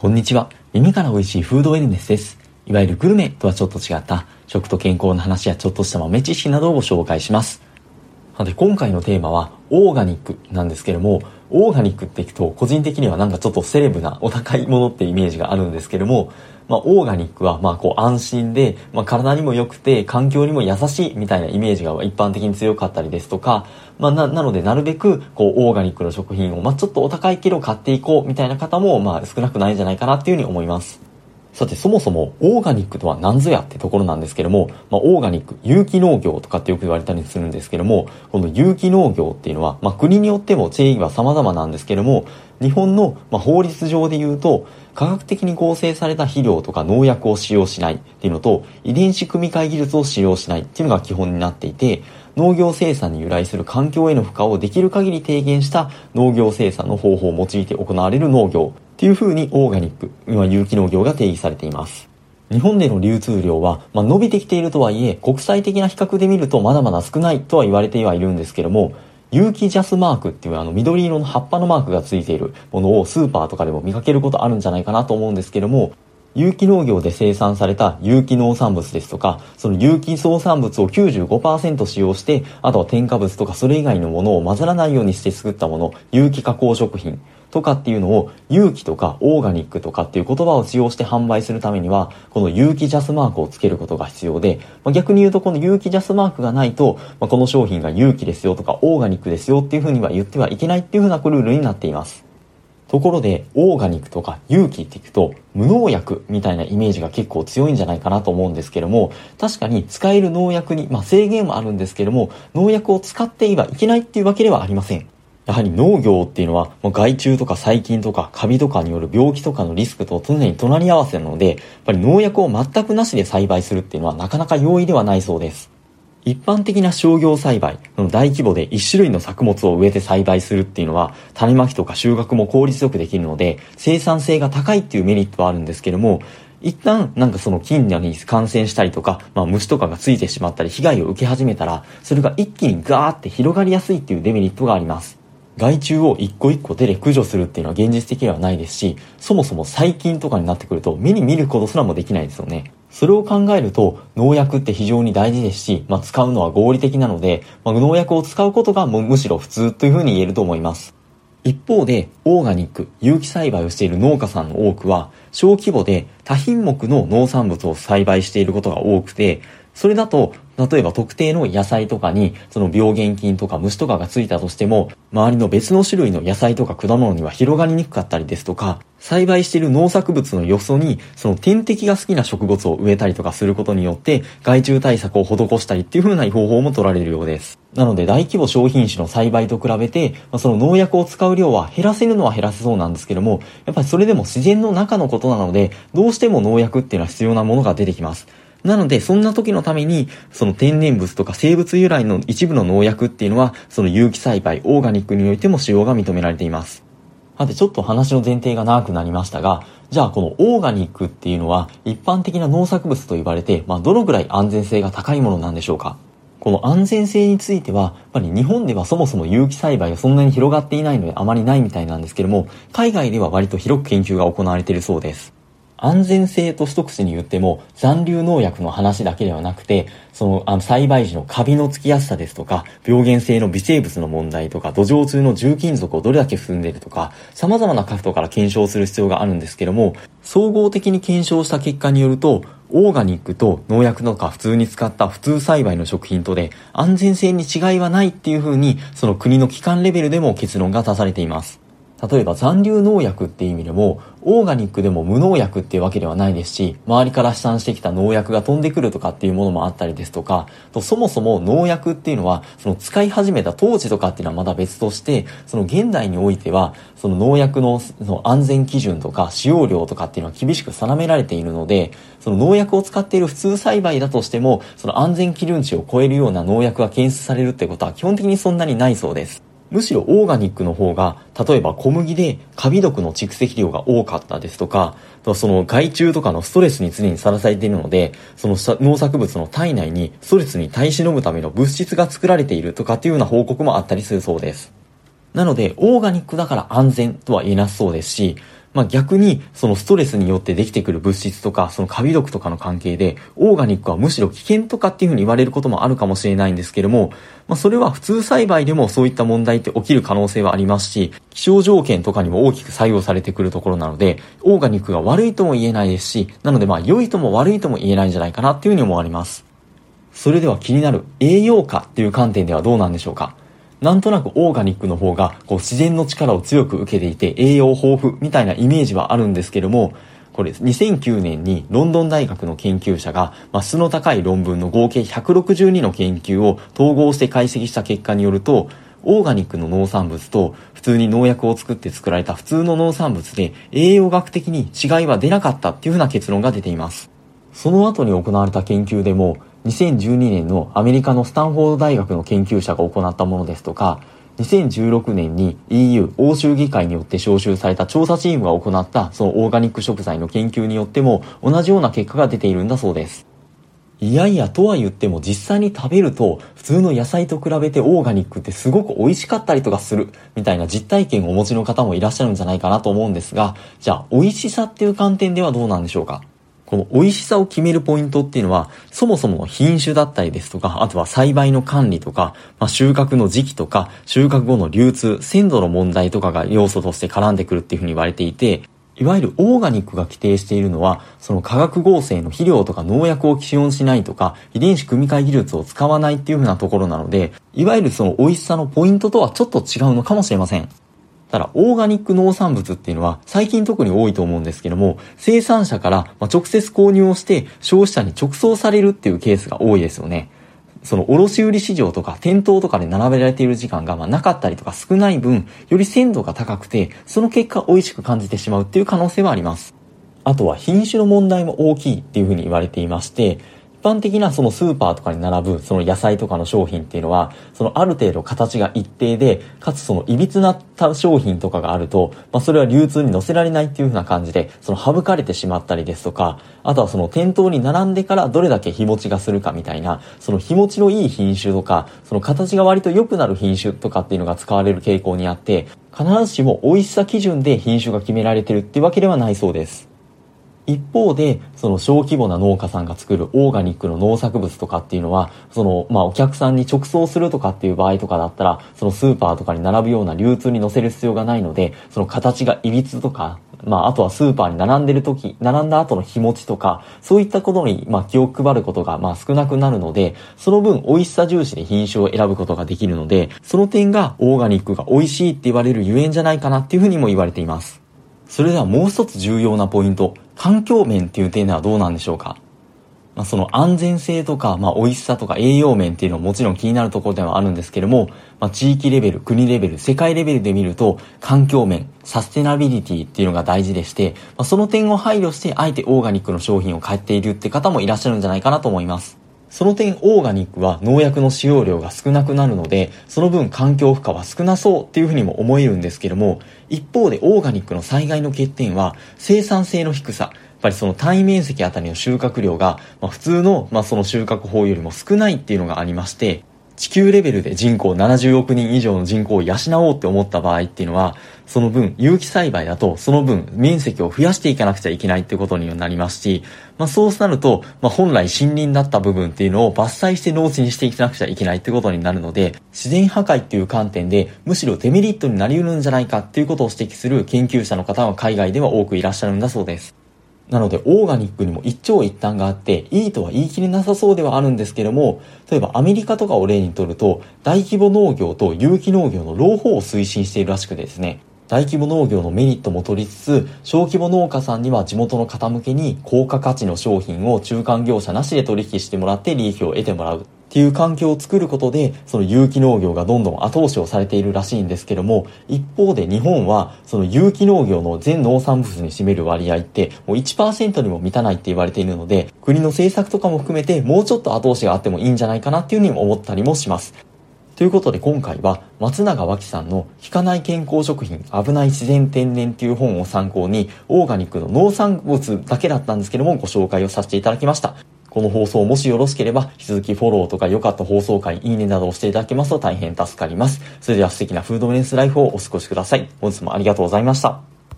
こんにちは。耳から美味しいフードウェルネスです。いわゆるグルメとはちょっと違った食と健康の話やちょっとした豆知識などをご紹介します。で、今回のテーマはオーガニックなんですけれども、オーガニックって聞くと個人的にはなんかちょっとセレブなお高いものってイメージがあるんですけれども、オーガニックはこう安心で、体にも良くて環境にも優しいみたいなイメージが一般的に強かったりですとか、なのでなるべくこうオーガニックの食品をちょっとお高いキロ買っていこうみたいな方も少なくないんじゃないかなっていうふうに思います。さて、そもそもオーガニックとは何ぞやってところなんですけども、オーガニック、有機農業とかってよく言われたりするんですけども、この有機農業っていうのは、国によっても定義は様々なんですけども、日本の法律上で言うと、科学的に合成された肥料とか農薬を使用しないっていうのと、遺伝子組み換え技術を使用しないっていうのが基本になっていて、農業生産に由来する環境への負荷をできる限り低減した農業生産の方法を用いて行われる農業っていう風にオーガニック、有機農業が定義されています。日本での流通量は、伸びてきているとはいえ、国際的な比較で見るとまだまだ少ないとは言われてはいるんですけども、有機ジャスマークっていう緑色の葉っぱのマークがついているものをスーパーとかでも見かけることあるんじゃないかなと思うんですけども、有機農業で生産された有機農産物ですとか、その有機総産物を 95% 使用して、あとは添加物とかそれ以外のものを混ざらないようにして作ったもの、有機加工食品とかっていうのを有機とかオーガニックとかっていう言葉を使用して販売するためには、この有機ジャスマークをつけることが必要で、逆に言うとこの有機ジャスマークがないと、この商品が有機ですよとかオーガニックですよっていうふうには言ってはいけないっていうふうなルールになっています。ところで、オーガニックとか有機って聞くと、無農薬みたいなイメージが結構強いんじゃないかなと思うんですけども、確かに使える農薬に、制限はあるんですけども、農薬を使ってはいけないっていうわけではありません。やはり農業っていうのは、害虫とか細菌とかカビとかによる病気とかのリスクと常に隣り合わせなので、やっぱり農薬を全くなしで栽培するっていうのはなかなか容易ではないそうです。一般的な商業栽培の大規模で一種類の作物を植えて栽培するっていうのは、種まきとか収穫も効率よくできるので、生産性が高いっていうメリットはあるんですけども、一旦その菌に感染したりとか、虫とかがついてしまったり被害を受け始めたら、それが一気にガーって広がりやすいっていうデメリットがあります。害虫を一個一個手で駆除するっていうのは現実的ではないですし、そもそも細菌とかになってくると目に見ることすらもできないですよね。それを考えると農薬って非常に大事ですし、使うのは合理的なので、農薬を使うことがむしろ普通というふうに言えると思います。一方でオーガニック、有機栽培をしている農家さんの多くは小規模で多品目の農産物を栽培していることが多くて、それだと、例えば特定の野菜とかに、その病原菌とか虫とかがついたとしても、周りの別の種類の野菜とか果物には広がりにくかったりですとか、栽培している農作物のよそに、その天敵が好きな植物を植えたりとかすることによって、害虫対策を施したりっていう風な方法も取られるようです。なので大規模商品種の栽培と比べて、その農薬を使う量は減らせるのは減らせそうなんですけども、やっぱりそれでも自然の中のことなので、どうしても農薬っていうのは必要なものが出てきます。なので、そんな時のために、その天然物とか生物由来の一部の農薬っていうのは、その有機栽培、オーガニックにおいても使用が認められています。さて、ちょっと話の前提が長くなりましたが、じゃあこのオーガニックっていうのは、一般的な農作物と言われて、どのぐらい安全性が高いものなんでしょうか。この安全性については、やっぱり日本ではそもそも有機栽培がそんなに広がっていないのであまりないみたいなんですけども、海外では割と広く研究が行われているそうです。安全性と一口に言っても残留農薬の話だけではなくて、その栽培時のカビのつきやすさですとか、病原性の微生物の問題とか、土壌中の重金属をどれだけ含んでいるとか、様々な角度から検証する必要があるんですけども、総合的に検証した結果によると、オーガニックと農薬とか普通に使った普通栽培の食品とで安全性に違いはないっていうふうに、その国の機関レベルでも結論が出されています。例えば残留農薬っていう意味でも、オーガニックでも無農薬っていうわけではないですし、周りから飛散してきた農薬が飛んでくるとかっていうものもあったりですとか、そもそも農薬っていうのは、その使い始めた当時とかっていうのはまだ別として、その現代においては、その農薬の安全基準とか使用量とかっていうのは厳しく定められているので、その農薬を使っている普通栽培だとしても、その安全基準値を超えるような農薬が検出されるってことは基本的にそんなにないそうです。むしろオーガニックの方が、例えば小麦でカビ毒の蓄積量が多かったですとか、その害虫とかのストレスに常にさらされているので、その農作物の体内にストレスに耐え忍ぶための物質が作られているとかっていうような報告もあったりするそうです。なので、オーガニックだから安全とは言えなそうですし、まあ、逆にそのストレスによってできてくる物質とかそのカビ毒とかの関係でオーガニックはむしろ危険とかっていうふうに言われることもあるかもしれないんですけれども、まあ、それは普通栽培でもそういった問題って起きる可能性はありますし、気象条件とかにも大きく左右されてくるところなので、オーガニックが悪いとも言えないですし、なのでまあ良いとも悪いとも言えないんじゃないかなっていうふうに思われます。それでは気になる栄養価っていう観点ではどうなんでしょうか。なんとなくオーガニックの方がこう自然の力を強く受けていて栄養豊富みたいなイメージはあるんですけども、これ2009年にロンドン大学の研究者が、質の高い論文の合計162の研究を統合して解析した結果によると、オーガニックの農産物と普通に農薬を作って作られた普通の農産物で栄養学的に違いは出なかったっていうふうな結論が出ています。その後に行われた研究でも2012年のアメリカのスタンフォード大学の研究者が行ったものですとか、2016年に EU 欧州議会によって招集された調査チームが行ったそのオーガニック食材の研究によっても同じような結果が出ているんだそうです。いやいやとは言っても実際に食べると普通の野菜と比べてオーガニックってすごく美味しかったりとかするみたいな実体験をお持ちの方もいらっしゃるんじゃないかなと思うんですが、じゃあ美味しさっていう観点ではどうなんでしょうか。この美味しさを決めるポイントっていうのは、そもそもの品種だったりですとか、あとは栽培の管理とか、収穫の時期とか、収穫後の流通、鮮度の問題とかが要素として絡んでくるっていうふうに言われていて、いわゆるオーガニックが規定しているのは、その化学合成の肥料とか農薬を使用しないとか、遺伝子組み換え技術を使わないっていうふうなところなので、いわゆるその美味しさのポイントとはちょっと違うのかもしれません。ただオーガニック農産物っていうのは最近特に多いと思うんですけども、生産者から直接購入をして消費者に直送されるっていうケースが多いですよね。その卸売市場とか店頭とかで並べられている時間がなかったりとか少ない分、より鮮度が高くてその結果美味しく感じてしまうっていう可能性はあります。あとは品種の問題も大きいっていうふうに言われていまして、一般的なそのスーパーとかに並ぶその野菜とかの商品っていうのは、そのある程度形が一定で、かつその歪な商品とかがあると、それは流通に載せられないっていうふうな感じで、その省かれてしまったりですとか、あとはその店頭に並んでからどれだけ日持ちがするかみたいな、その日持ちのいい品種とか、その形が割と良くなる品種とかっていうのが使われる傾向にあって、必ずしも美味しさ基準で品種が決められてるっていうわけではないそうです。一方で、その小規模な農家さんが作るオーガニックの農作物とかっていうのは、その、お客さんに直送するとかっていう場合とかだったら、そのスーパーとかに並ぶような流通に載せる必要がないので、その形がいびつとか、あとはスーパーに並んだ後の日持ちとか、そういったことに、気を配ることが、少なくなるので、その分美味しさ重視で品種を選ぶことができるので、その点がオーガニックが美味しいって言われるゆえんじゃないかなっていうふうにも言われています。それではもう一つ重要なポイント、環境面っていう点ではどうなんでしょうか。その安全性とか、美味しさとか栄養面っていうのももちろん気になるところではあるんですけども、地域レベル、国レベル、世界レベルで見ると、環境面、サステナビリティっていうのが大事でして、その点を配慮してあえてオーガニックの商品を買っているって方もいらっしゃるんじゃないかなと思います。その点オーガニックは農薬の使用量が少なくなるので、その分環境負荷は少なそうっていうふうにも思えるんですけども、一方でオーガニックの最大の欠点は生産性の低さ、やっぱりその単位面積あたりの収穫量が、普通の、その収穫法よりも少ないっていうのがありまして、地球レベルで人口70億人以上の人口を養おうって思った場合っていうのは、その分有機栽培だとその分面積を増やしていかなくちゃいけないってことになりますし、そうなると、本来森林だった部分っていうのを伐採して農地にしていかなくちゃいけないってことになるので、自然破壊っていう観点でむしろデメリットになり得るんじゃないかっていうことを指摘する研究者の方は海外では多くいらっしゃるんだそうです。なのでオーガニックにも一長一短があって、いいとは言い切れなさそうではあるんですけども、例えばアメリカとかを例にとると、大規模農業と有機農業の両方を推進しているらしくてですね、大規模農業のメリットも取りつつ、小規模農家さんには地元の方向けに高価価値の商品を中間業者なしで取引してもらって利益を得てもらうっていう環境を作ることで、その有機農業がどんどん後押しをされているらしいんですけども、一方で日本はその有機農業の全農産物に占める割合ってもう 1% にも満たないって言われているので、国の政策とかも含めてもうちょっと後押しがあってもいいんじゃないかなっていうふうにも思ったりもします。ということで今回は松永和樹さんの聞かない健康食品危ない自然天然という本を参考に、オーガニックの農産物だけだったんですけどもご紹介をさせていただきました。この放送もしよろしければ引き続きフォローとか良かった放送回いいねなどをしていただけますと大変助かります。それでは素敵なフードレンスライフをお過ごしください。本日もありがとうございました。